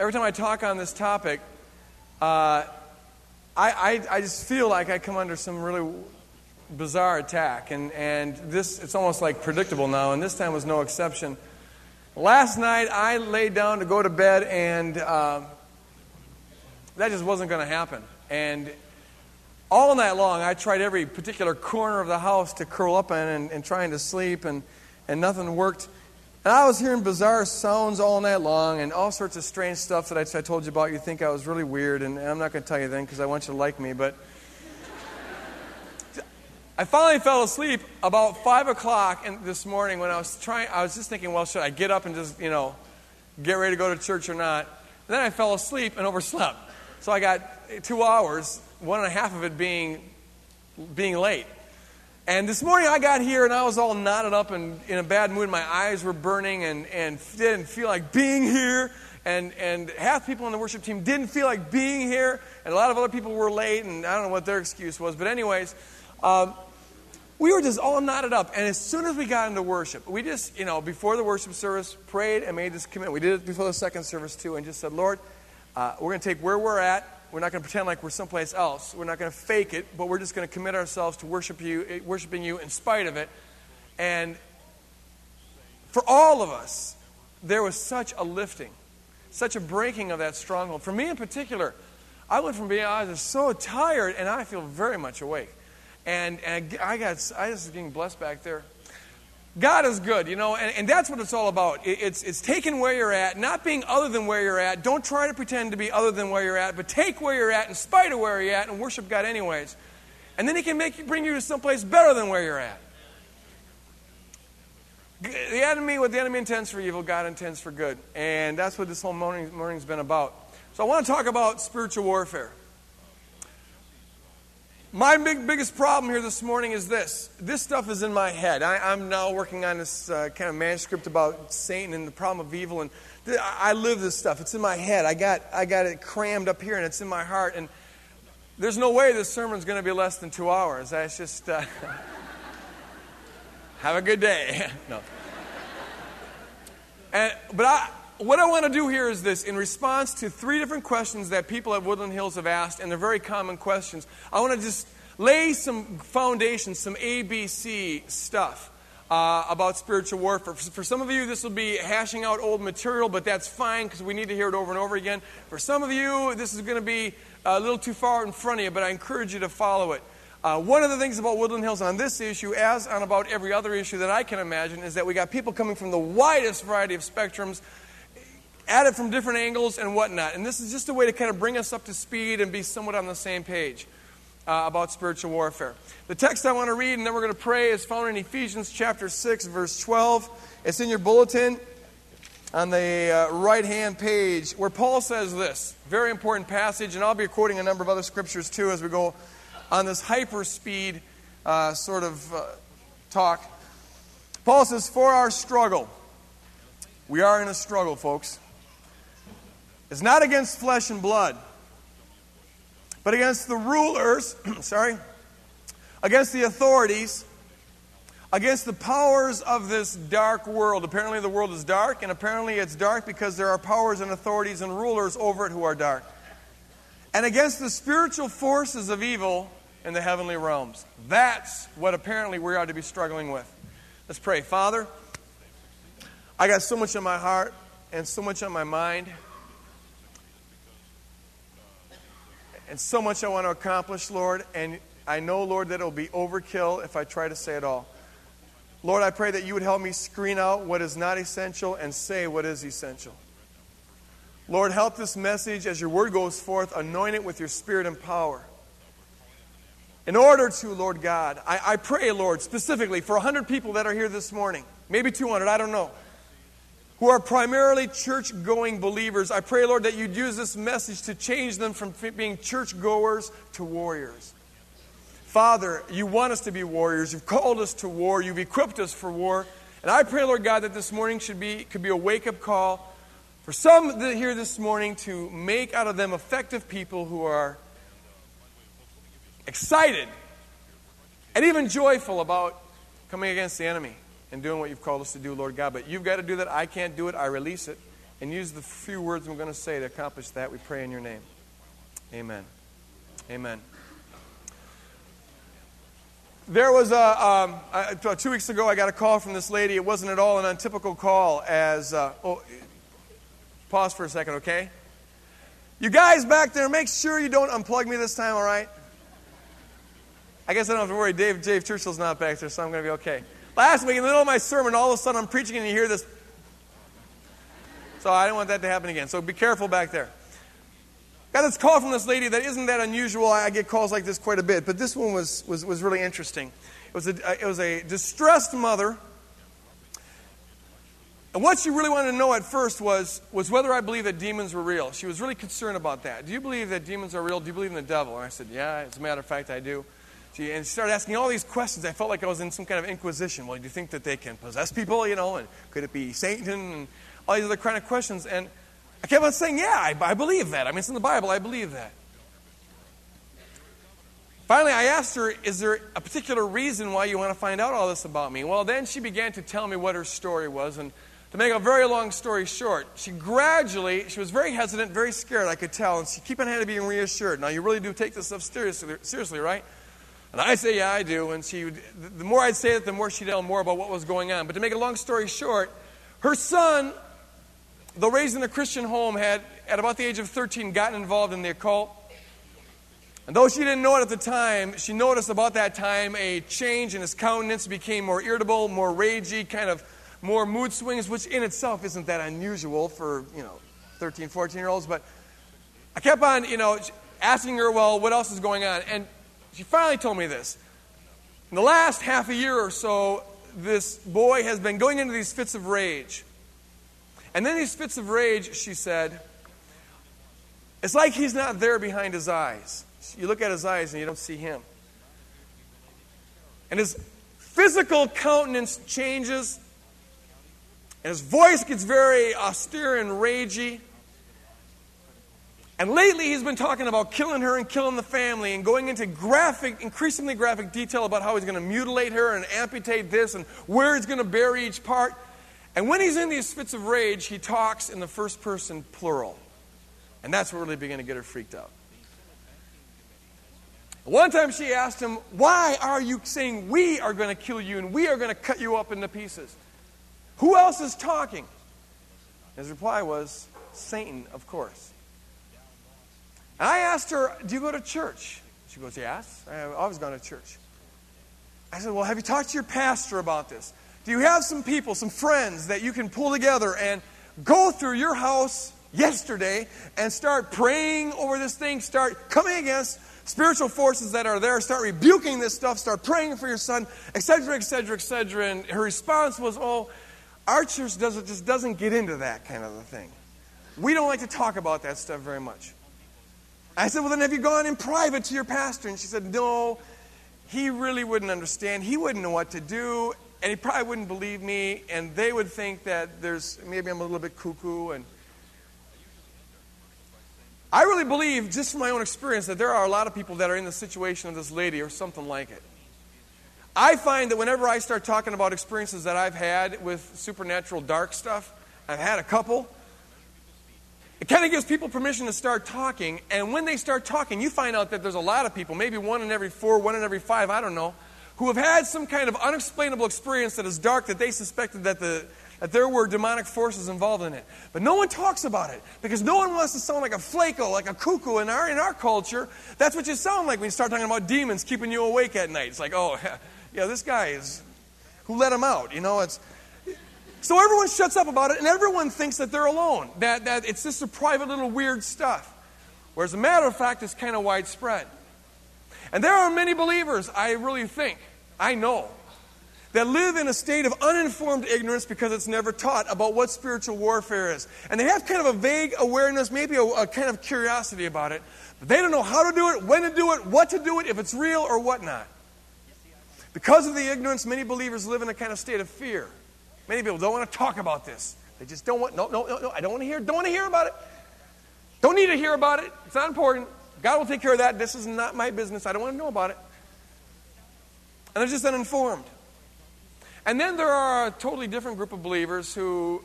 every time I talk on this topic, I just feel like I come under some really bizarre attack. And this, it's almost like predictable now, and this time was no exception. Last night, I laid down to go to bed, and that just wasn't going to happen. And all night long, I tried every particular corner of the house to curl up in and trying to sleep, and nothing worked. And I was hearing bizarre sounds all night long and all sorts of strange stuff that I told you about. You think I was really weird, and I'm not going to tell you then because I want you to like me. But I finally fell asleep about 5 o'clock this morning when I was just thinking, well, should I get up and just, get ready to go to church or not? And then I fell asleep and overslept. So I got 2 hours, 1.5 of it being late. And this morning I got here and I was all knotted up and in a bad mood. My eyes were burning and didn't feel like being here. And half people on the worship team didn't feel like being here. And a lot of other people were late, and I don't know what their excuse was. But anyways, we were just all knotted up. And as soon as we got into worship, we just, before the worship service, prayed and made this commitment. We did it before the second service too, and just said, Lord, we're going to take where we're at. We're not going to pretend like we're someplace else. We're not going to fake it, but we're just going to commit ourselves to worshiping you in spite of it. And for all of us, there was such a lifting, such a breaking of that stronghold. For me in particular, I went from being so tired, and I feel very much awake. And I was getting blessed back there. God is good, and that's what it's all about. It's taking where you're at, not being other than where you're at. Don't try to pretend to be other than where you're at, but take where you're at in spite of where you're at and worship God anyways. And then He can bring you to someplace better than where you're at. What the enemy intends for evil, God intends for good. And that's what this whole morning's been about. So I want to talk about spiritual warfare. My biggest problem here this morning is this. This stuff is in my head. I'm now working on this kind of manuscript about Satan and the problem of evil, and I live this stuff. It's in my head. I got it crammed up here, and it's in my heart. And there's no way this sermon's going to be less than 2 hours. That's just have a good day. No. What I want to do here is this. In response to 3 different questions that people at Woodland Hills have asked, and they're very common questions, I want to just lay some foundations, some ABC stuff about spiritual warfare. For some of you, this will be hashing out old material, but that's fine because we need to hear it over and over again. For some of you, this is going to be a little too far in front of you, but I encourage you to follow it. One of the things about Woodland Hills on this issue, as on about every other issue that I can imagine, is that we got people coming from the widest variety of spectrums, at it from different angles and whatnot. And this is just a way to kind of bring us up to speed and be somewhat on the same page about spiritual warfare. The text I want to read and then we're going to pray is found in Ephesians chapter 6, verse 12. It's in your bulletin on the right-hand page where Paul says this. Very important passage, and I'll be quoting a number of other scriptures too as we go on this hyper-speed sort of talk. Paul says, for our struggle. We are in a struggle, folks. It's not against flesh and blood, but against the rulers, against the authorities, against the powers of this dark world. Apparently the world is dark, and apparently it's dark because there are powers and authorities and rulers over it who are dark. And against the spiritual forces of evil in the heavenly realms. That's what apparently we are to be struggling with. Let's pray. Father, I got so much on my heart and so much on my mind. And so much I want to accomplish, Lord, and I know, Lord, that it'll be overkill if I try to say it all. Lord, I pray that you would help me screen out what is not essential and say what is essential. Lord, help this message as your word goes forth, anoint it with your spirit and power. In order to, Lord God, I pray, Lord, specifically for 100 people that are here this morning, maybe 200, I don't know, who are primarily church-going believers. I pray, Lord, that you'd use this message to change them from being church-goers to warriors. Father, you want us to be warriors. You've called us to war. You've equipped us for war. And I pray, Lord God, that this morning could be a wake-up call for some here this morning to make out of them effective people who are excited and even joyful about coming against the enemy and doing what you've called us to do, Lord God. But you've got to do that. I can't do it. I release it. and use the few words I'm going to say to accomplish that. We pray in your name. Amen. Amen. There was a 2 weeks ago I got a call from this lady. It wasn't at all an untypical call as pause for a second, okay? You guys back there, make sure you don't unplug me this time, all right? I guess I don't have to worry. Dave Churchill's not back there, so I'm going to be okay. Last week, in the middle of my sermon, all of a sudden I'm preaching and you hear this. So I don't want that to happen again. So be careful back there. Got this call from this lady that isn't that unusual. I get calls like this quite a bit, but this one was really interesting. It was a distressed mother, and what she really wanted to know at first was whether I believe that demons were real. She was really concerned about that. Do you believe that demons are real? Do you believe in the devil? And I said, yeah. As a matter of fact, I do. And she started asking all these questions. I felt like I was in some kind of inquisition. Well, do you think that they can possess people? You know, and could it be Satan? And all these other kind of questions, and I kept on saying, yeah, I believe that. I mean, it's in the Bible. I believe that. Finally, I asked her, is there a particular reason why you want to find out all this about me? Well, then she began to tell me what her story was. And to make a very long story short, she was very hesitant, very scared, I could tell. And she kept on having to be reassured. Now, you really do take this stuff seriously, right? And I say, yeah, I do. And the more I'd say it, the more she'd tell more about what was going on. But to make a long story short, her son, though raised in a Christian home, had, at about the age of 13, gotten involved in the occult. And though she didn't know it at the time, she noticed about that time a change in his countenance. Became more irritable, more ragey, kind of more mood swings, which in itself isn't that unusual for, 13, 14-year-olds. But I kept on, asking her, well, what else is going on? And she finally told me this. In the last half a year or so, this boy has been going into these fits of rage. And then these fits of rage, she said, it's like he's not there behind his eyes. You look at his eyes and you don't see him. And his physical countenance changes. And his voice gets very austere and ragey. And lately he's been talking about killing her and killing the family and going into increasingly graphic detail about how he's going to mutilate her and amputate this and where he's going to bury each part. And when he's in these fits of rage, he talks in the first person plural. And that's what really began to get her freaked out. One time she asked him, why are you saying we are going to kill you and we are going to cut you up into pieces? Who else is talking? His reply was, Satan, of course. And I asked her, do you go to church? She goes, yes, I have always gone to church. I said, well, have you talked to your pastor about this? Do you have some people, some friends that you can pull together and go through your house yesterday and start praying over this thing, start coming against spiritual forces that are there, start rebuking this stuff, start praying for your son, etc., etc., etc.? And her response was, oh, our church just doesn't get into that kind of a thing. We don't like to talk about that stuff very much. I said, well, then have you gone in private to your pastor? And she said, no, he really wouldn't understand. He wouldn't know what to do. And he probably wouldn't believe me, and they would think that maybe I'm a little bit cuckoo. And I really believe, just from my own experience, that there are a lot of people that are in the situation of this lady or something like it. I find that whenever I start talking about experiences that I've had with supernatural dark stuff, I've had a couple, it kind of gives people permission to start talking. And when they start talking, you find out that there's a lot of people, maybe one in every four, one in every five, I don't know, who have had some kind of unexplainable experience that is dark, that they suspected that there were demonic forces involved in it. But no one talks about it, because no one wants to sound like a flako, like a cuckoo. In our culture, that's what you sound like when you start talking about demons keeping you awake at night. It's like, oh, yeah, this guy is, who let him out? So everyone shuts up about it, and everyone thinks that they're alone, that it's just a private little weird stuff. Whereas, as a matter of fact, it's kind of widespread. And there are many believers, I really think, I know, that live in a state of uninformed ignorance because it's never taught about what spiritual warfare is. And they have kind of a vague awareness, maybe a kind of curiosity about it. But they don't know how to do it, when to do it, what to do it, if it's real or whatnot. Because of the ignorance, many believers live in a kind of state of fear. Many people don't want to talk about this. They just don't want, no, I don't want to hear about it. Don't need to hear about it. It's not important. God will take care of that. This is not my business. I don't want to know about it. And they're just uninformed. And then there are a totally different group of believers who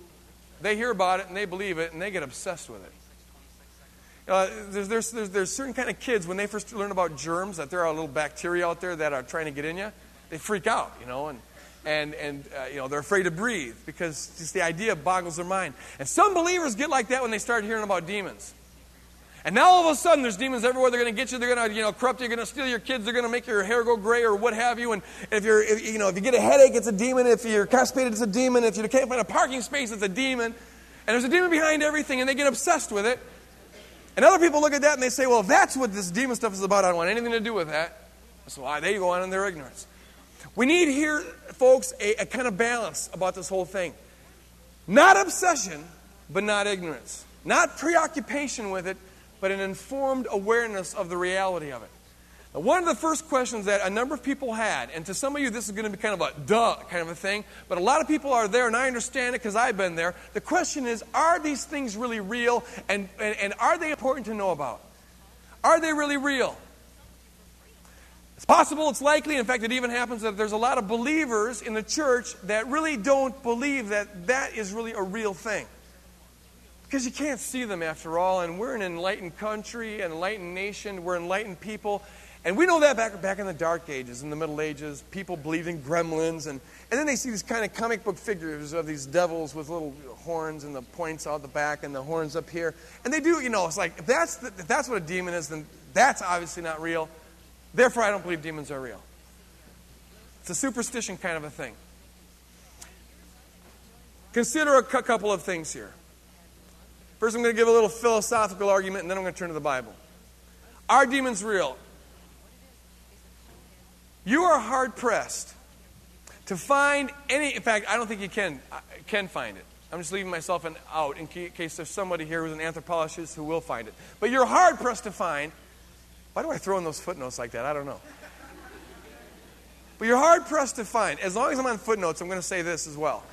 They hear about it and they believe it and they get obsessed with it. There's certain kind of kids, when they first learn about germs, that there are little bacteria out there that are trying to get in you, they freak out, and they're afraid to breathe because just the idea boggles their mind. And some believers get like that when they start hearing about demons. And now all of a sudden there's demons everywhere. They're going to get you. They're going to corrupt you. They're going to steal your kids. They're going to make your hair go gray or what have you. And if you get a headache, it's a demon. If you're constipated, it's a demon. If you can't find a parking space, it's a demon. And there's a demon behind everything, and they get obsessed with it. And other people look at that and they say, well, that's what this demon stuff is about. I don't want anything to do with that. So they go on in their ignorance. We need here, folks, a kind of balance about this whole thing. Not obsession, but not ignorance. Not preoccupation with it, but an informed awareness of the reality of it. Now, one of the first questions that a number of people had, and to some of you this is going to be kind of a duh kind of a thing, but a lot of people are there, and I understand it because I've been there. The question is, are these things really real, and are they important to know about? Are they really real? It's possible, it's likely, in fact it even happens that there's a lot of believers in the church that really don't believe that is really a real thing. Because you can't see them after all, and we're an enlightened country, an enlightened nation, we're enlightened people, and we know that back in the Dark Ages, in the Middle Ages, people believed in gremlins, and then they see these kind of comic book figures of these devils with little horns and the points out the back and the horns up here, and they do, it's like, if that's what a demon is, then that's obviously not real, therefore I don't believe demons are real. It's a superstition kind of a thing. Consider a couple of things here. First, I'm going to give a little philosophical argument, and then I'm going to turn to the Bible. Are demons real? You are hard-pressed to find any... In fact, I don't think you can find it. I'm just leaving myself out in case there's somebody here who's an anthropologist who will find it. But you're hard-pressed to find... Why do I throw in those footnotes like that? I don't know. But you're hard-pressed to find... As long as I'm on footnotes, I'm going to say this as well.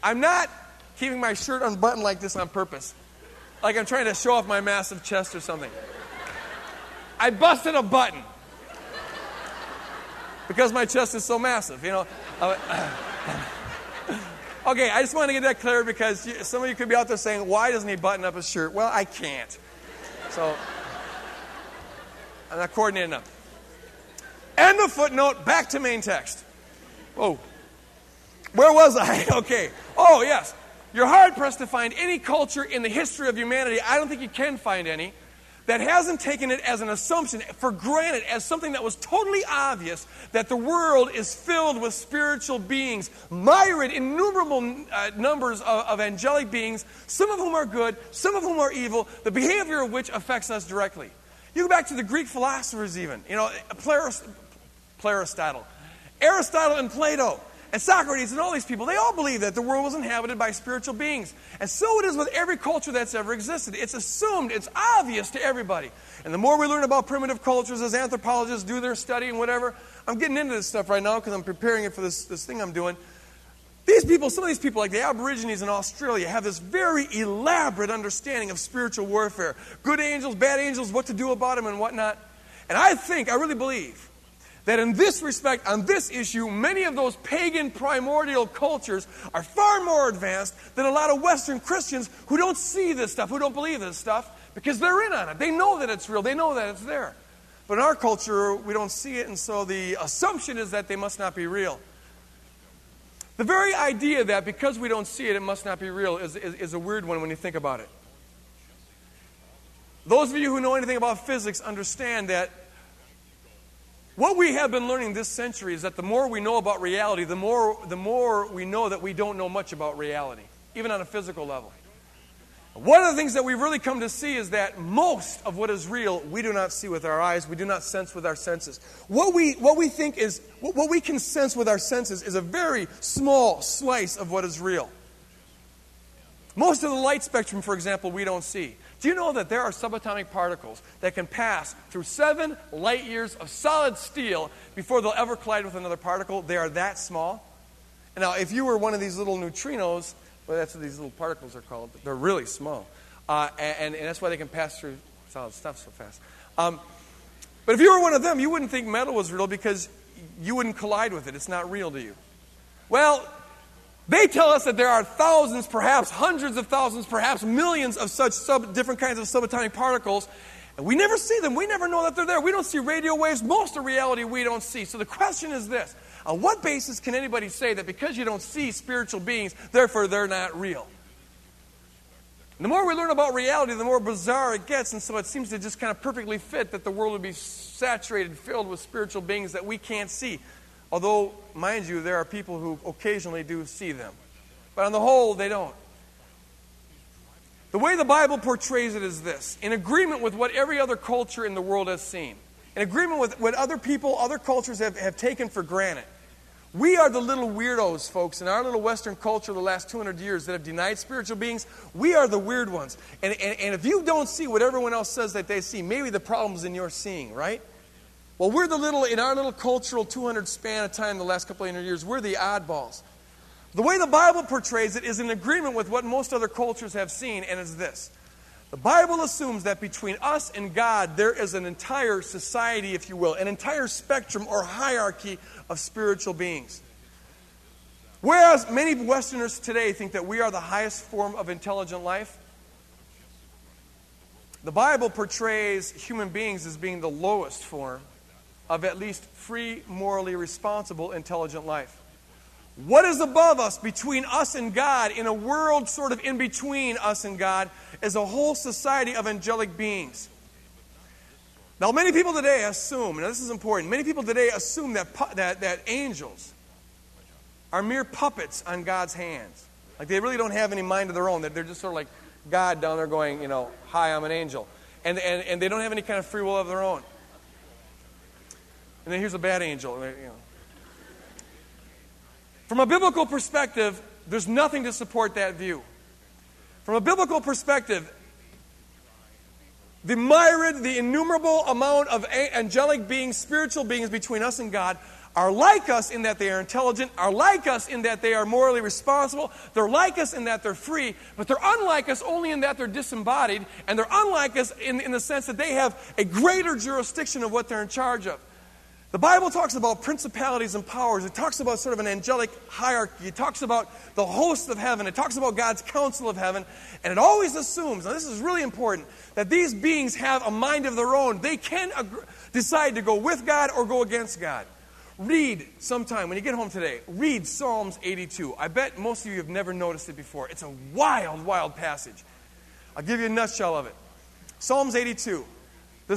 I'm not keeping my shirt unbuttoned like this on purpose. Like I'm trying to show off my massive chest or something. I busted a button. Because my chest is so massive, Okay, I just wanted to get that clear because some of you could be out there saying, why doesn't he button up his shirt? Well, I can't. So, I'm not coordinated enough. End of footnote, back to main text. Whoa. Where was I? Okay. Oh, yes. You're hard-pressed to find any culture in the history of humanity, I don't think you can find any, that hasn't taken it as an assumption, for granted, as something that was totally obvious, that the world is filled with spiritual beings, myriad, innumerable numbers of angelic beings, some of whom are good, some of whom are evil, the behavior of which affects us directly. You go back to the Greek philosophers even, Aristotle and Plato, and Socrates and all these people, they all believe that the world was inhabited by spiritual beings. And so it is with every culture that's ever existed. It's assumed, it's obvious to everybody. And the more we learn about primitive cultures as anthropologists do their study and whatever, I'm getting into this stuff right now because I'm preparing it for this thing I'm doing. These people, some of these people, like the Aborigines in Australia, have this very elaborate understanding of spiritual warfare. Good angels, bad angels, what to do about them and whatnot. And I really believe, that in this respect, on this issue, many of those pagan primordial cultures are far more advanced than a lot of Western Christians who don't see this stuff, who don't believe this stuff, because they're in on it. They know that it's real. They know that it's there. But in our culture, we don't see it, and so the assumption is that they must not be real. The very idea that because we don't see it, it must not be real is a weird one when you think about it. Those of you who know anything about physics understand that what we have been learning this century is that the more we know about reality, the more we know that we don't know much about reality, even on a physical level. One of the things that we've really come to see is that most of what is real, we do not see with our eyes, we do not sense with our senses. What we can sense with our senses is a very small slice of what is real. Most of the light spectrum, for example, we don't see. Do you know that there are subatomic particles that can pass through 7 light years of solid steel before they'll ever collide with another particle? They are that small. And now, if you were one of these little neutrinos, well, that's what these little particles are called. They're really small. And that's why they can pass through solid stuff so fast. But if you were one of them, you wouldn't think metal was real because you wouldn't collide with it. It's not real to you. Well, They tell us that there are thousands, perhaps hundreds of thousands, perhaps millions of such different kinds of subatomic particles. And we never see them. We never know that they're there. We don't see radio waves. Most of reality we don't see. So the question is this. On what basis can anybody say that because you don't see spiritual beings, therefore they're not real? And the more we learn about reality, the more bizarre it gets. And so it seems to just kind of perfectly fit that the world would be saturated, filled with spiritual beings that we can't see. Although, mind you, there are people who occasionally do see them. But on the whole, they don't. The way the Bible portrays it is this. In agreement with what every other culture in the world has seen. In agreement with what other people, other cultures have taken for granted. We are the little weirdos, folks, in our little Western culture the last 200 years that have denied spiritual beings. We are the weird ones. And if you don't see what everyone else says that they see, maybe the problem's in your seeing, right? Well, we're the little, in our little cultural 200 span of time the last couple of hundred years, we're the oddballs. The way the Bible portrays it is in agreement with what most other cultures have seen, and it's this. The Bible assumes that between us and God, there is an entire society, if you will, an entire spectrum or hierarchy of spiritual beings. Whereas many Westerners today think that we are the highest form of intelligent life, the Bible portrays human beings as being the lowest form of at least free, morally responsible, intelligent life. What is above us, between us and God, in a world sort of in between us and God, is a whole society of angelic beings. Now, many people today assume, and this is important, many people today assume that angels are mere puppets on God's hands. Like they really don't have any mind of their own. That they're just sort of like God down there going, you know, hi, I'm an angel. And they don't have any kind of free will of their own. And then here's a bad angel. You know. From a biblical perspective, there's nothing to support that view. From a biblical perspective, the innumerable amount of angelic beings, spiritual beings between us and God are like us in that they are intelligent, are like us in that they are morally responsible, they're like us in that they're free, but they're unlike us only in that they're disembodied, and they're unlike us in the sense that they have a greater jurisdiction of what they're in charge of. The Bible talks about principalities and powers. It talks about sort of an angelic hierarchy. It talks about the hosts of heaven. It talks about God's counsel of heaven. And it always assumes, now this is really important, that these beings have a mind of their own. They can decide to go with God or go against God. Read sometime, when you get home today, read Psalms 82. I bet most of you have never noticed it before. It's a wild, wild passage. I'll give you a nutshell of it. Psalms 82. The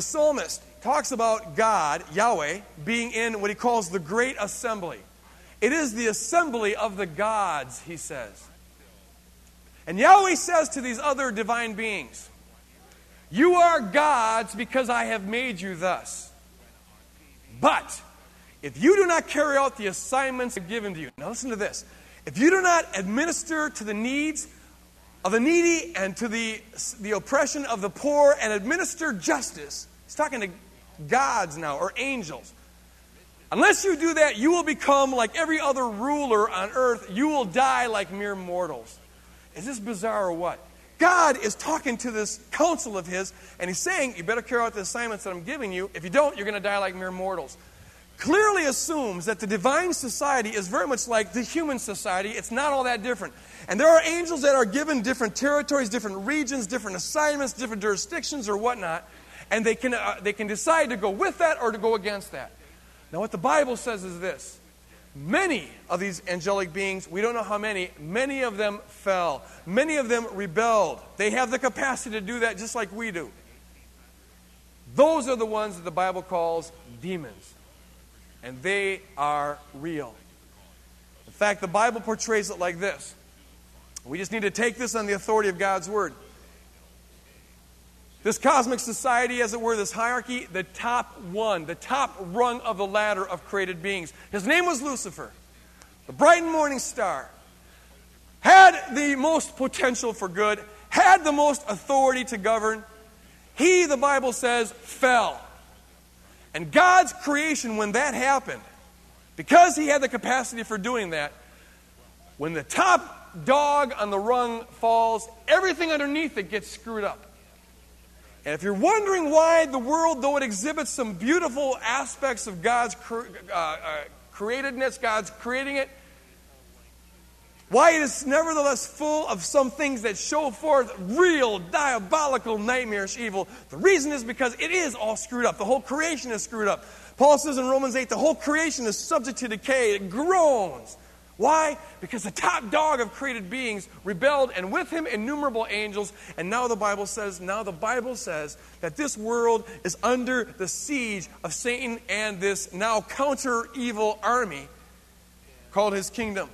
psalmist talks about God, Yahweh, being in what he calls the great assembly. It is the assembly of the gods, he says. And Yahweh says to these other divine beings, "You are gods because I have made you thus. But if you do not carry out the assignments I've given to you," now listen to this, "if you do not administer to the needs of the needy and to the oppression of the poor and administer justice," he's talking to gods now, or angels. "Unless you do that, you will become like every other ruler on earth. You will die like mere mortals." Is this bizarre or what? God is talking to this council of his, and he's saying, you better carry out the assignments that I'm giving you. If you don't, you're going to die like mere mortals. Clearly assumes that the divine society is very much like the human society. It's not all that different. And there are angels that are given different territories, different regions, different assignments, different jurisdictions or whatnot. And they can decide to go with that or to go against that. Now what the Bible says is this. Many of these angelic beings, we don't know how many of them fell. Many of them rebelled. They have the capacity to do that just like we do. Those are the ones that the Bible calls demons. And they are real. In fact, the Bible portrays it like this. We just need to take this on the authority of God's Word. This cosmic society, as it were, this hierarchy, the top one, the top rung of the ladder of created beings. His name was Lucifer, the bright and morning star. Had the most potential for good, had the most authority to govern. He, the Bible says, fell. And God's creation, when that happened, because he had the capacity for doing that, when the top dog on the rung falls, everything underneath it gets screwed up. And if you're wondering why the world, though it exhibits some beautiful aspects of God's createdness, God's creating it, Why it is nevertheless full of some things that show forth real, diabolical, nightmarish evil. The reason is because it is all screwed up. The whole creation is screwed up. Paul says in Romans 8, the whole creation is subject to decay. It groans. Why? Because the top dog of created beings rebelled, and with him innumerable angels. And now the Bible says that this world is under the siege of Satan and this now counter-evil army called his kingdom.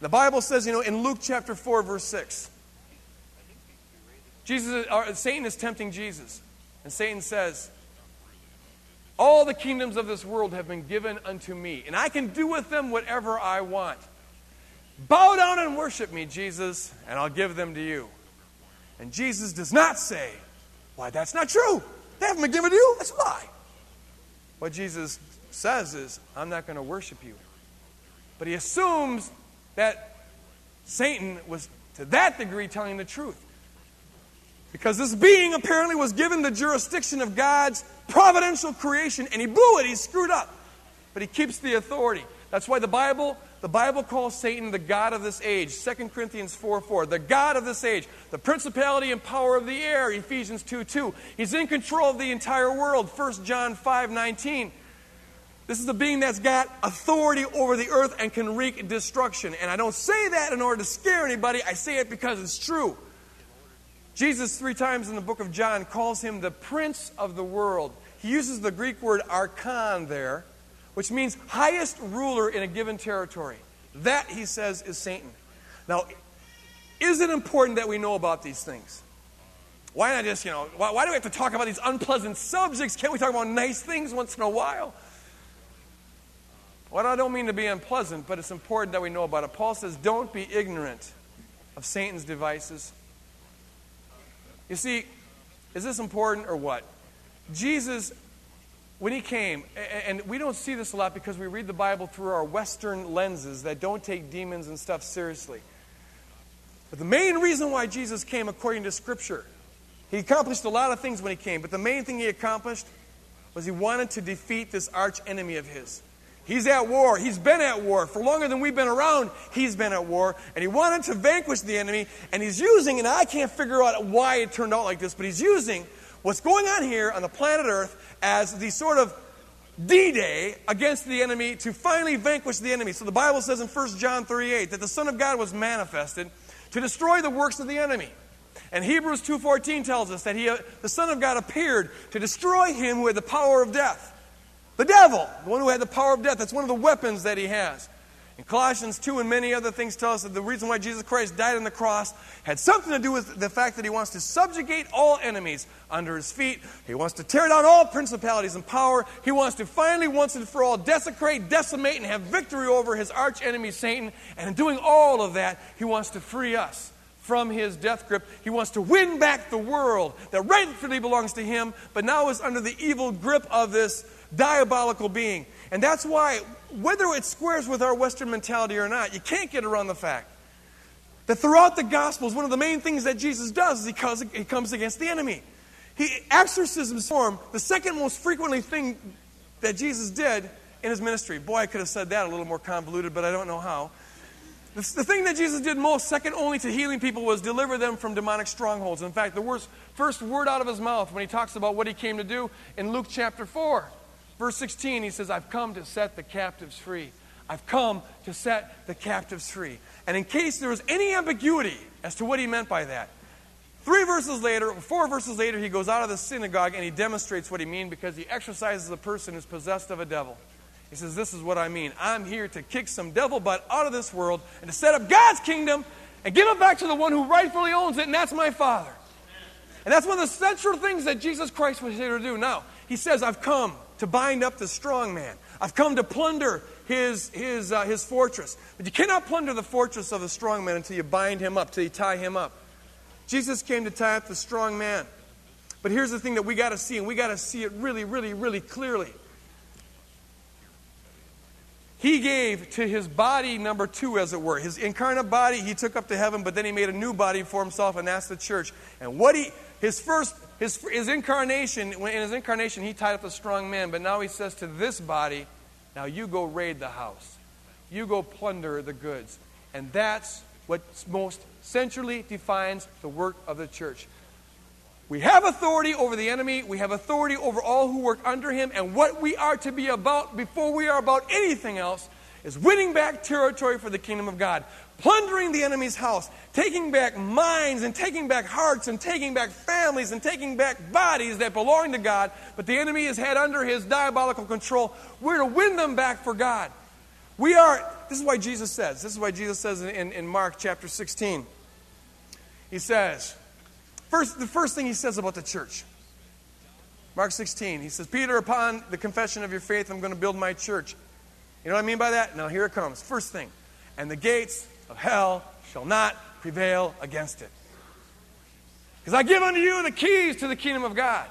The Bible says, in Luke chapter 4, verse 6, Satan is tempting Jesus. And Satan says, all the kingdoms of this world have been given unto me, and I can do with them whatever I want. Bow down and worship me, Jesus, and I'll give them to you. And Jesus does not say, why, that's not true. They haven't been given to you. That's a lie. What Jesus says is, I'm not going to worship you. But he assumes that Satan was to that degree telling the truth. Because this being apparently was given the jurisdiction of God's providential creation, and he blew it, he screwed up. But he keeps the authority. That's why the Bible calls Satan the god of this age. 2 Corinthians 4:4, the god of this age, the principality and power of the air. Ephesians 2:2, he's in control of the entire world. 1 John 5:19. This is a being that's got authority over the earth and can wreak destruction. And I don't say that in order to scare anybody. I say it because it's true. Jesus, 3 times in the book of John, calls him the prince of the world. He uses the Greek word archon there, which means highest ruler in a given territory. That, he says, is Satan. Now, is it important that we know about these things? Why not just, why do we have to talk about these unpleasant subjects? Can't we talk about nice things once in a while? Well, I don't mean to be unpleasant, but it's important that we know about it. Paul says, don't be ignorant of Satan's devices. You see, is this important or what? Jesus, when he came, and we don't see this a lot because we read the Bible through our Western lenses that don't take demons and stuff seriously. But the main reason why Jesus came, according to Scripture, he accomplished a lot of things when he came, but the main thing he accomplished was he wanted to defeat this arch enemy of his. He's at war. He's been at war. For longer than we've been around, he's been at war. And he wanted to vanquish the enemy. And he's using, and I can't figure out why it turned out like this, but he's using what's going on here on the planet Earth as the sort of D-Day against the enemy to finally vanquish the enemy. So the Bible says in 1 John 3:8 that the Son of God was manifested to destroy the works of the enemy. And Hebrews 2:14 tells us that the Son of God appeared to destroy him who had the power of death. The devil, the one who had the power of death, that's one of the weapons that he has. And Colossians 2 and many other things tell us that the reason why Jesus Christ died on the cross had something to do with the fact that he wants to subjugate all enemies under his feet. He wants to tear down all principalities and power. He wants to finally, once and for all, desecrate, decimate, and have victory over his arch enemy, Satan. And in doing all of that, he wants to free us from his death grip. He wants to win back the world that rightfully belongs to him, but now is under the evil grip of this diabolical being. And that's why, whether it squares with our Western mentality or not, you can't get around the fact that throughout the Gospels, one of the main things that Jesus does is he comes against the enemy. Exorcisms form the second most frequently thing that Jesus did in his ministry. Boy, I could have said that a little more convoluted, but I don't know how. The thing that Jesus did most, second only to healing people, was deliver them from demonic strongholds. In fact, the first word out of his mouth when he talks about what he came to do in Luke chapter 4, Verse 16, he says, I've come to set the captives free. I've come to set the captives free. And in case there was any ambiguity as to what he meant by that, 4 verses later, he goes out of the synagogue and he demonstrates what he means because he exorcises a person who's possessed of a devil. He says, this is what I mean. I'm here to kick some devil butt out of this world and to set up God's kingdom and give it back to the one who rightfully owns it, and that's my Father. And that's one of the central things that Jesus Christ was here to do. Now, he says, I've come to bind up the strong man. I've come to plunder his fortress. But you cannot plunder the fortress of the strong man until you bind him up, until you tie him up. Jesus came to tie up the strong man. But here's the thing that we got to see, and we got to see it really, really, really clearly. He gave to his body number 2, as it were. His incarnate body he took up to heaven, but then he made a new body for himself, and that's the church. And what in his incarnation, he tied up the strong man, but now he says to this body, now you go raid the house. You go plunder the goods. And that's what most centrally defines the work of the church. We have authority over the enemy. We have authority over all who work under him. And what we are to be about before we are about anything else is winning back territory for the kingdom of God, plundering the enemy's house, taking back minds and taking back hearts and taking back families and taking back bodies that belong to God, but the enemy is had under his diabolical control. We're to win them back for God. We are, this is why Jesus says in Mark chapter 16, he says, the first thing he says about the church, Mark 16, he says, Peter, upon the confession of your faith, I'm going to build my church. You know what I mean by that? Now here it comes. First thing, and the gates of hell shall not prevail against it. Because I give unto you the keys to the kingdom of God.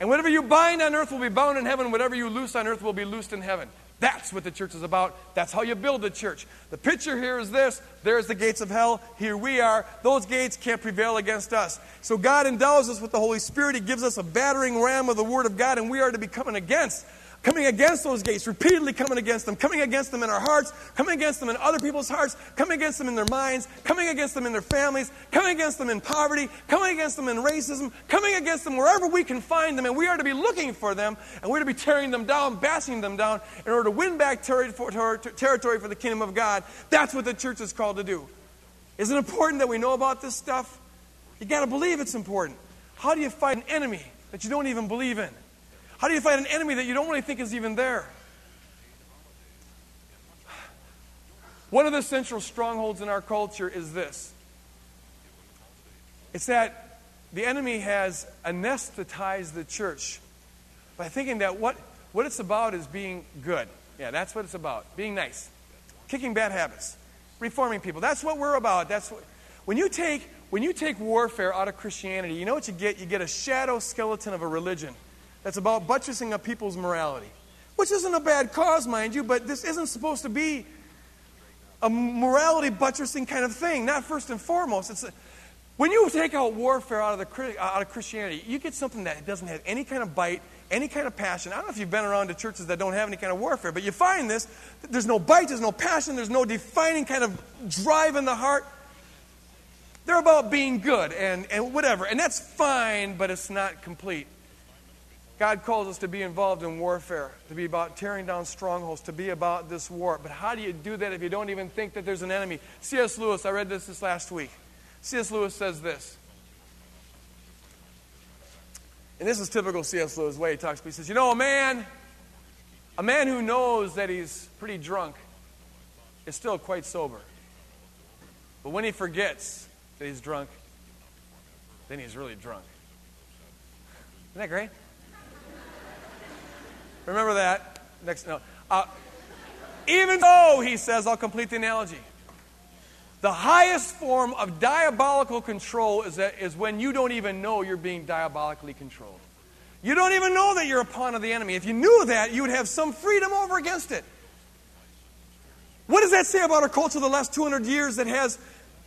And whatever you bind on earth will be bound in heaven. Whatever you loose on earth will be loosed in heaven. That's what the church is about. That's how you build the church. The picture here is this. There's the gates of hell. Here we are. Those gates can't prevail against us. So God endows us with the Holy Spirit. He gives us a battering ram of the Word of God, and we are to be coming against those gates, repeatedly coming against them in our hearts, coming against them in other people's hearts, coming against them in their minds, coming against them in their families, coming against them in poverty, coming against them in racism, coming against them wherever we can find them, and we are to be looking for them, and we're to be tearing them down, bashing them down, in order to win back territory for the kingdom of God. That's what the church is called to do. Is it important that we know about this stuff? You got to believe it's important. How do you fight an enemy that you don't even believe in? How do you fight an enemy that you don't really think is even there? One of the central strongholds in our culture is this. It's that the enemy has anesthetized the church by thinking that what it's about is being good. Yeah, that's what it's about. Being nice. Kicking bad habits. Reforming people. That's what we're about. That's what, when you take warfare out of Christianity, you know what you get? You get a shadow skeleton of a religion. That's about buttressing up people's morality. Which isn't a bad cause, mind you, but this isn't supposed to be a morality buttressing kind of thing. Not first and foremost. When you take out warfare out of Christianity, you get something that doesn't have any kind of bite, any kind of passion. I don't know if you've been around to churches that don't have any kind of warfare, but you find this. There's no bite, there's no passion, there's no defining kind of drive in the heart. They're about being good and whatever. And that's fine, but it's not complete. God calls us to be involved in warfare, to be about tearing down strongholds, to be about this war. But how do you do that if you don't even think that there's an enemy? C.S. Lewis, I read this last week. C.S. Lewis says this. And this is typical C.S. Lewis way he talks. He says, a man who knows that he's pretty drunk is still quite sober. But when he forgets that he's drunk, then he's really drunk. Isn't that great? Remember that. Even though, he says, I'll complete the analogy. The highest form of diabolical control is when you don't even know you're being diabolically controlled. You don't even know that you're a pawn of the enemy. If you knew that, you would have some freedom over against it. What does that say about our culture the last 200 years that has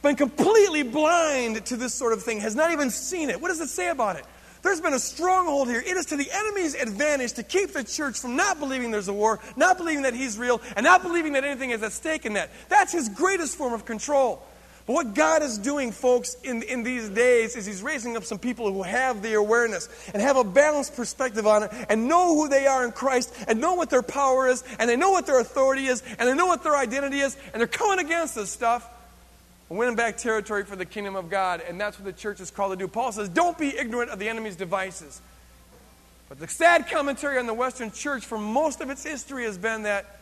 been completely blind to this sort of thing, has not even seen it? What does it say about it? There's been a stronghold here. It is to the enemy's advantage to keep the church from not believing there's a war, not believing that he's real, and not believing that anything is at stake in that. That's his greatest form of control. But what God is doing, folks, in these days is he's raising up some people who have the awareness and have a balanced perspective on it and know who they are in Christ and know what their power is and they know what their authority is and they know what their identity is and they're coming against this stuff. Winning back territory for the kingdom of God, and that's what the church is called to do. Paul says, don't be ignorant of the enemy's devices. But the sad commentary on the Western church for most of its history has been that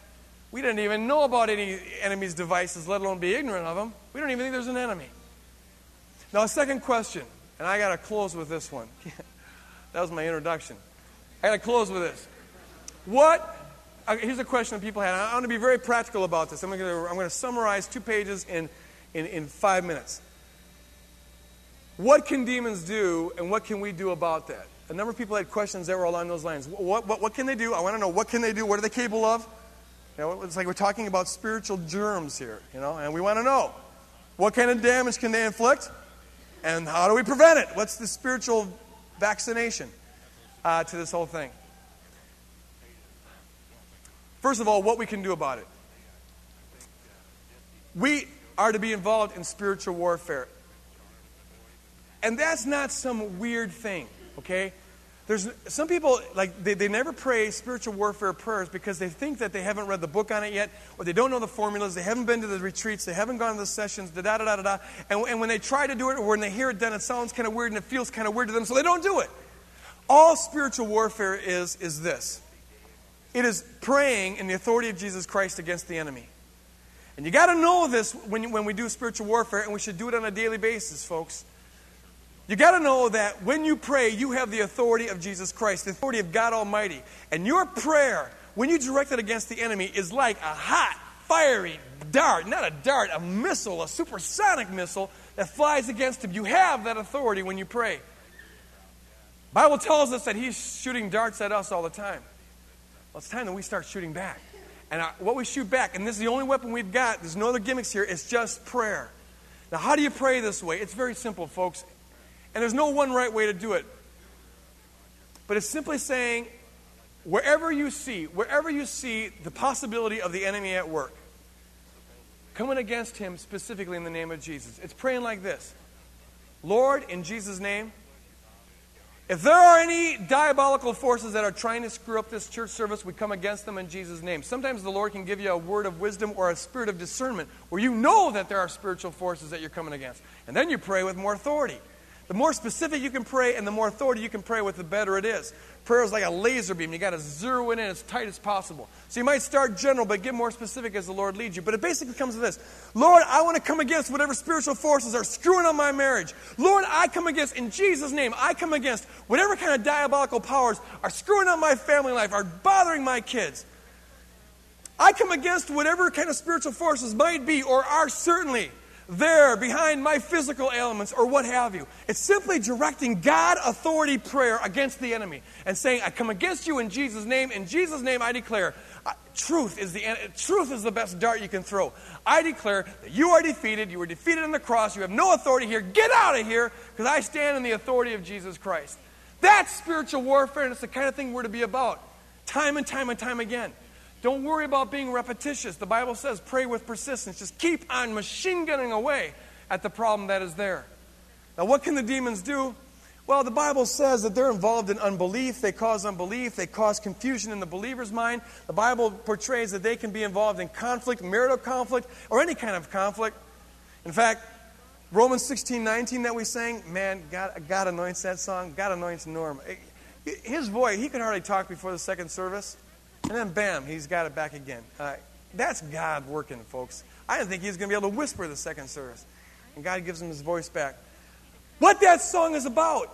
we didn't even know about any enemy's devices, let alone be ignorant of them. We don't even think there's an enemy. Now, a second question, and I got to close with this one. That was my introduction. I got to close with this. Here's a question that people had. I'm going to be very practical about this. I'm going to summarize 2 pages in 5 minutes. What can demons do and what can we do about that? A number of people had questions that were along those lines. What can they do? I want to know what can they do? What are they capable of? You know, it's like we're talking about spiritual germs here, you know, and we want to know what kind of damage can they inflict and how do we prevent it? What's the spiritual vaccination to this whole thing? First of all, what we can do about it. We are to be involved in spiritual warfare. And that's not some weird thing, okay? There's some people, like, they never pray spiritual warfare prayers because they think that they haven't read the book on it yet, or they don't know the formulas, they haven't been to the retreats, they haven't gone to the sessions, da-da-da-da-da. And when they try to do it, or when they hear it done, it sounds kind of weird and it feels kind of weird to them, so they don't do it. All spiritual warfare is this. It is praying in the authority of Jesus Christ against the enemy. And you got to know this when we do spiritual warfare, and we should do it on a daily basis, folks. You got to know that when you pray, you have the authority of Jesus Christ, the authority of God Almighty. And your prayer, when you direct it against the enemy, is like a hot, fiery dart. Not a dart, a missile, a supersonic missile that flies against him. You have that authority when you pray. The Bible tells us that he's shooting darts at us all the time. Well, it's time that we start shooting back. And what we shoot back, and this is the only weapon we've got, there's no other gimmicks here, it's just prayer. Now, how do you pray this way? It's very simple, folks. And there's no one right way to do it. But it's simply saying, wherever you see the possibility of the enemy at work, coming against him specifically in the name of Jesus. It's praying like this. Lord, in Jesus' name, if there are any diabolical forces that are trying to screw up this church service, we come against them in Jesus' name. Sometimes the Lord can give you a word of wisdom or a spirit of discernment where you know that there are spiritual forces that you're coming against. And then you pray with more authority. The more specific you can pray and the more authority you can pray with, the better it is. Prayer is like a laser beam. You got to zero it in as tight as possible. So you might start general, but get more specific as the Lord leads you. But it basically comes to this. Lord, I want to come against whatever spiritual forces are screwing up my marriage. Lord, I come against, in Jesus' name, I come against whatever kind of diabolical powers are screwing up my family life, are bothering my kids. I come against whatever kind of spiritual forces might be or are certainly there behind my physical ailments or what have you. It's simply directing God authority prayer against the enemy and saying, I come against you in Jesus' name. In Jesus' name I declare, truth is the best dart you can throw. I declare that you are defeated. You were defeated on the cross. You have no authority here. Get out of here because I stand in the authority of Jesus Christ. That's spiritual warfare, and it's the kind of thing we're to be about time and time and time again. Don't worry about being repetitious. The Bible says pray with persistence. Just keep on machine gunning away at the problem that is there. Now, what can the demons do? Well, the Bible says that they're involved in unbelief. They cause unbelief. They cause confusion in the believer's mind. The Bible portrays that they can be involved in conflict, marital conflict, or any kind of conflict. In fact, Romans 16:19 that we sang, man, God anoints that song. God anoints Norm. His voice, he could hardly talk before the second service. And then, bam, he's got it back again. That's God working, folks. I didn't think he was going to be able to whisper the second service. And God gives him his voice back. What that song is about,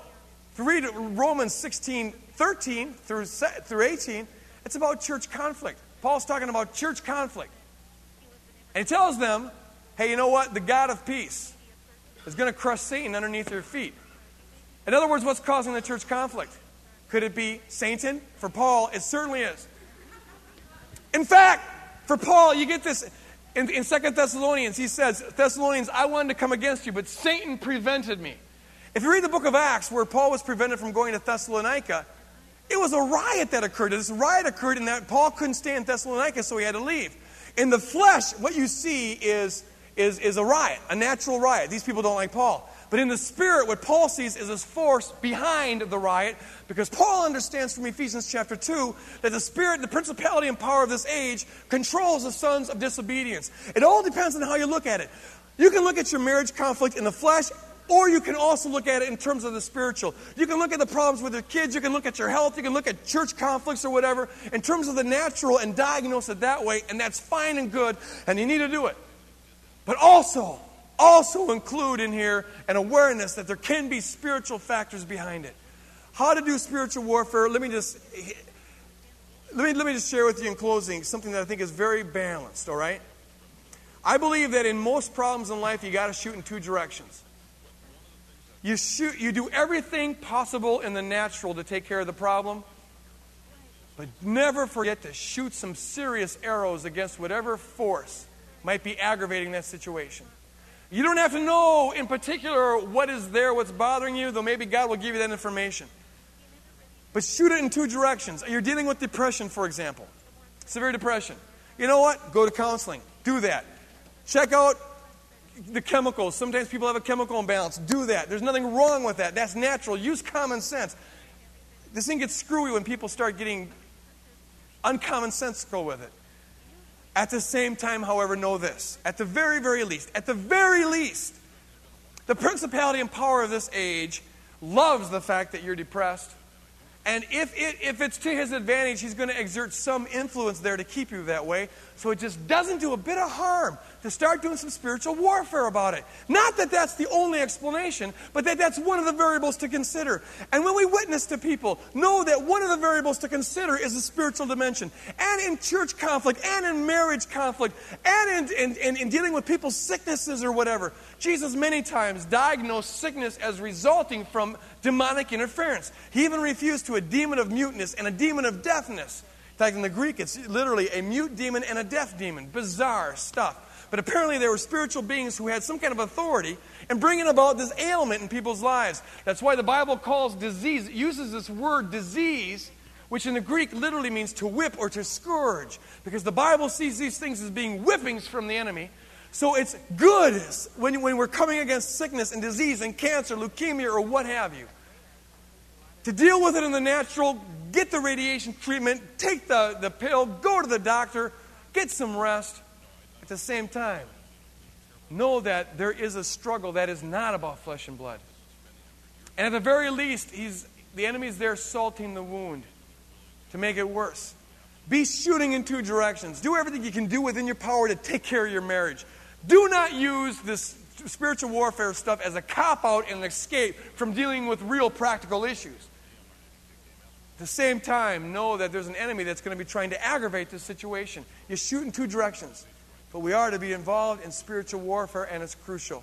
if you read Romans 16:13 through 18, it's about church conflict. Paul's talking about church conflict. And he tells them, hey, you know what? The God of peace is going to crush Satan underneath your feet. In other words, what's causing the church conflict? Could it be Satan? For Paul, it certainly is. In fact, for Paul, you get this in 2 Thessalonians. He says, Thessalonians, I wanted to come against you, but Satan prevented me. If you read the book of Acts, where Paul was prevented from going to Thessalonica, it was a riot that occurred. This riot occurred in that Paul couldn't stay in Thessalonica, so he had to leave. In the flesh, what you see is a riot, a natural riot. These people don't like Paul. But in the spirit, what Paul sees is this force behind the riot, because Paul understands from Ephesians chapter 2 that the spirit, the principality and power of this age controls the sons of disobedience. It all depends on how you look at it. You can look at your marriage conflict in the flesh, or you can also look at it in terms of the spiritual. You can look at the problems with your kids, you can look at your health, you can look at church conflicts or whatever, in terms of the natural and diagnose it that way, and that's fine and good, and you need to do it. But also include in here an awareness that there can be spiritual factors behind it. How to do spiritual warfare, let me just share with you in closing something that I think is very balanced, all right? I believe that in most problems in life, you got to shoot in two directions. You do everything possible in the natural to take care of the problem, but never forget to shoot some serious arrows against whatever force might be aggravating that situation. You don't have to know in particular what is there, what's bothering you, though maybe God will give you that information. But shoot it in two directions. You're dealing with depression, for example. Severe depression. You know what? Go to counseling. Do that. Check out The chemicals. Sometimes people have a chemical imbalance. Do that. There's nothing wrong with that. That's natural. Use common sense. This thing gets screwy when people start getting uncommonsensical with it. At the same time, however, know this. At the very, very least, the principality and power of this age loves the fact that you're depressed. And if it's to his advantage, he's going to exert some influence there to keep you that way. So it just doesn't do a bit of harm to start doing some spiritual warfare about it. Not that that's the only explanation, but that that's one of the variables to consider. And when we witness to people, know that one of the variables to consider is the spiritual dimension. And in church conflict, and in marriage conflict, and in dealing with people's sicknesses or whatever. Jesus many times diagnosed sickness as resulting from demonic interference. He even refused to a demon of muteness and a demon of deafness. In fact, in the Greek, it's literally a mute demon and a deaf demon. Bizarre stuff. But apparently there were spiritual beings who had some kind of authority in bringing about this ailment in people's lives. That's why the Bible calls disease, uses this word disease, which in the Greek literally means to whip or to scourge. Because the Bible sees these things as being whippings from the enemy. So it's good when we're coming against sickness and disease and cancer, leukemia, or what have you. To deal with it in the natural, get the radiation treatment, take the pill, go to the doctor, get some rest. At the same time, know that there is a struggle that is not about flesh and blood. And at the very least, the enemy's there salting the wound to make it worse. Be shooting in two directions. Do everything you can do within your power to take care of your marriage. Do not use this spiritual warfare stuff as a cop-out and an escape from dealing with real practical issues. At the same time, know that there's an enemy that's going to be trying to aggravate this situation. You shoot in two directions. But we are to be involved in spiritual warfare, and it's crucial.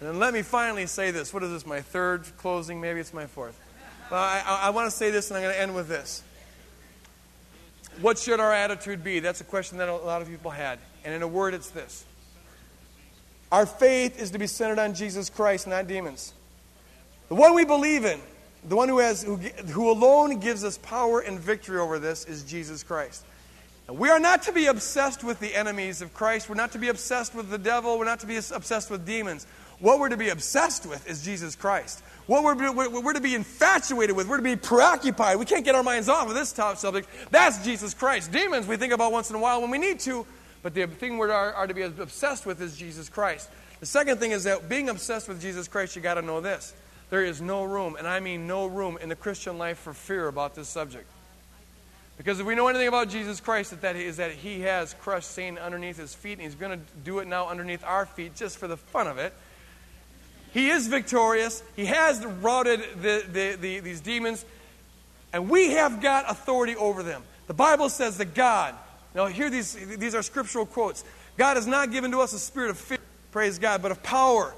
And then let me finally say this. What is this, my third closing? Maybe it's my fourth. Well, I want to say this, and I'm going to end with this. What should our attitude be? That's a question that a lot of people had. And in a word, it's this. Our faith is to be centered on Jesus Christ, not demons. The one we believe in, the one who alone gives us power and victory over this, is Jesus Christ. And we are not to be obsessed with the enemies of Christ. We're not to be obsessed with the devil. We're not to be obsessed with demons. What we're to be obsessed with is Jesus Christ. What we're to be infatuated with, we're to be preoccupied. We can't get our minds off of this top subject. That's Jesus Christ. Demons we think about once in a while when we need to, but the thing we are to be obsessed with is Jesus Christ. The second thing is that being obsessed with Jesus Christ, you got to know this. There is no room, and I mean no room, in the Christian life for fear about this subject. Because if we know anything about Jesus Christ, that is that He has crushed Satan underneath His feet, and He's going to do it now underneath our feet just for the fun of it. He is victorious. He has routed these demons, and we have got authority over them. The Bible says that God... Now, here, these are scriptural quotes. God has not given to us a spirit of fear, praise God, but of power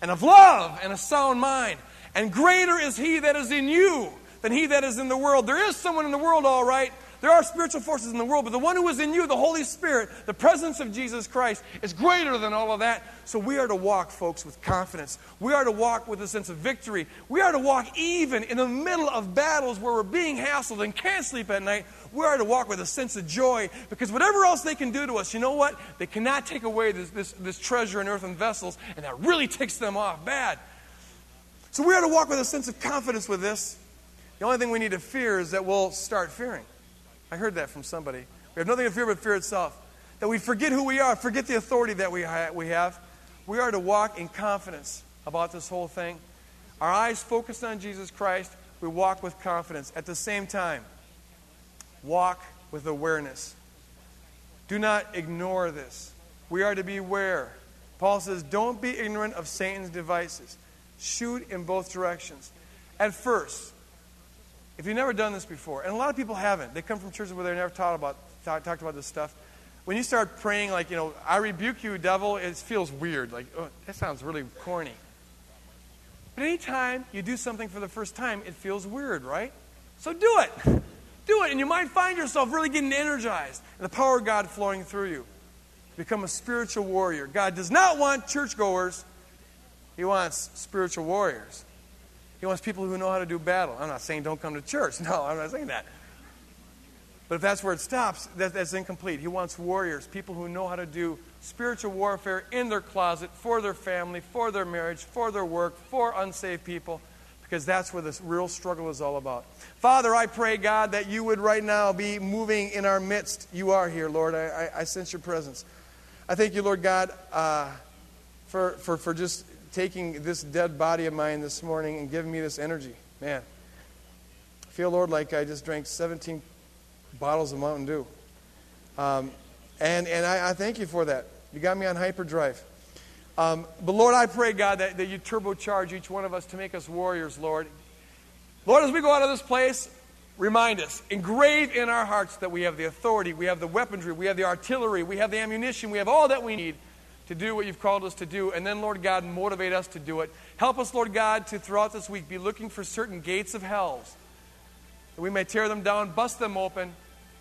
and of love and a sound mind. And greater is He that is in you than he that is in the world. There is someone in the world, all right. There are spiritual forces in the world, but the one who is in you, the Holy Spirit, the presence of Jesus Christ, is greater than all of that. So we are to walk, folks, with confidence. We are to walk with a sense of victory. We are to walk even in the middle of battles where we're being hassled and can't sleep at night. We are to walk with a sense of joy, because whatever else they can do to us, you know what? They cannot take away this treasure in earthen vessels, and that really ticks them off bad. So we are to walk with a sense of confidence with this. The only thing we need to fear is that we'll start fearing. I heard that from somebody. We have nothing to fear but fear itself. That we forget who we are, forget the authority that we have. We are to walk in confidence about this whole thing. Our eyes focused on Jesus Christ, we walk with confidence. At the same time, walk with awareness. Do not ignore this. We are to beware. Paul says, don't be ignorant of Satan's devices. Shoot in both directions. At first, if you've never done this before, and a lot of people haven't. They come from churches where they're never talked about this stuff. When you start praying, like, you know, I rebuke you, devil, it feels weird. Like, oh, that sounds really corny. But any time you do something for the first time, it feels weird, right? So do it. Do it, and you might find yourself really getting energized and the power of God flowing through you. Become a spiritual warrior. God does not want churchgoers. He wants spiritual warriors. He wants people who know how to do battle. I'm not saying don't come to church. No, I'm not saying that. But if that's where it stops, that's incomplete. He wants warriors, people who know how to do spiritual warfare in their closet, for their family, for their marriage, for their work, for unsaved people, because that's where this real struggle is all about. Father, I pray, God, that you would right now be moving in our midst. You are here, Lord. I sense your presence. I thank you, Lord God, for just taking this dead body of mine this morning and giving me this energy. Man, I feel, Lord, like I just drank 17 bottles of Mountain Dew. And I thank you for that. You got me on hyperdrive. But Lord, I pray, God, that you turbocharge each one of us to make us warriors, Lord. Lord, as we go out of this place, remind us, engrave in our hearts that we have the authority, we have the weaponry, we have the artillery, we have the ammunition, we have all that we need to do what you've called us to do. And then, Lord God, motivate us to do it. Help us, Lord God, to throughout this week be looking for certain gates of hell, that we may tear them down, bust them open,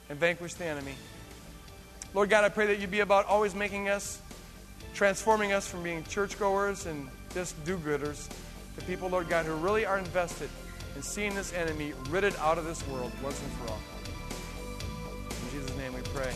and vanquish the enemy. Lord God, I pray that you be about always making us, transforming us from being churchgoers and just do-gooders to people, Lord God, who really are invested in seeing this enemy ridded out of this world once and for all. In Jesus' name we pray.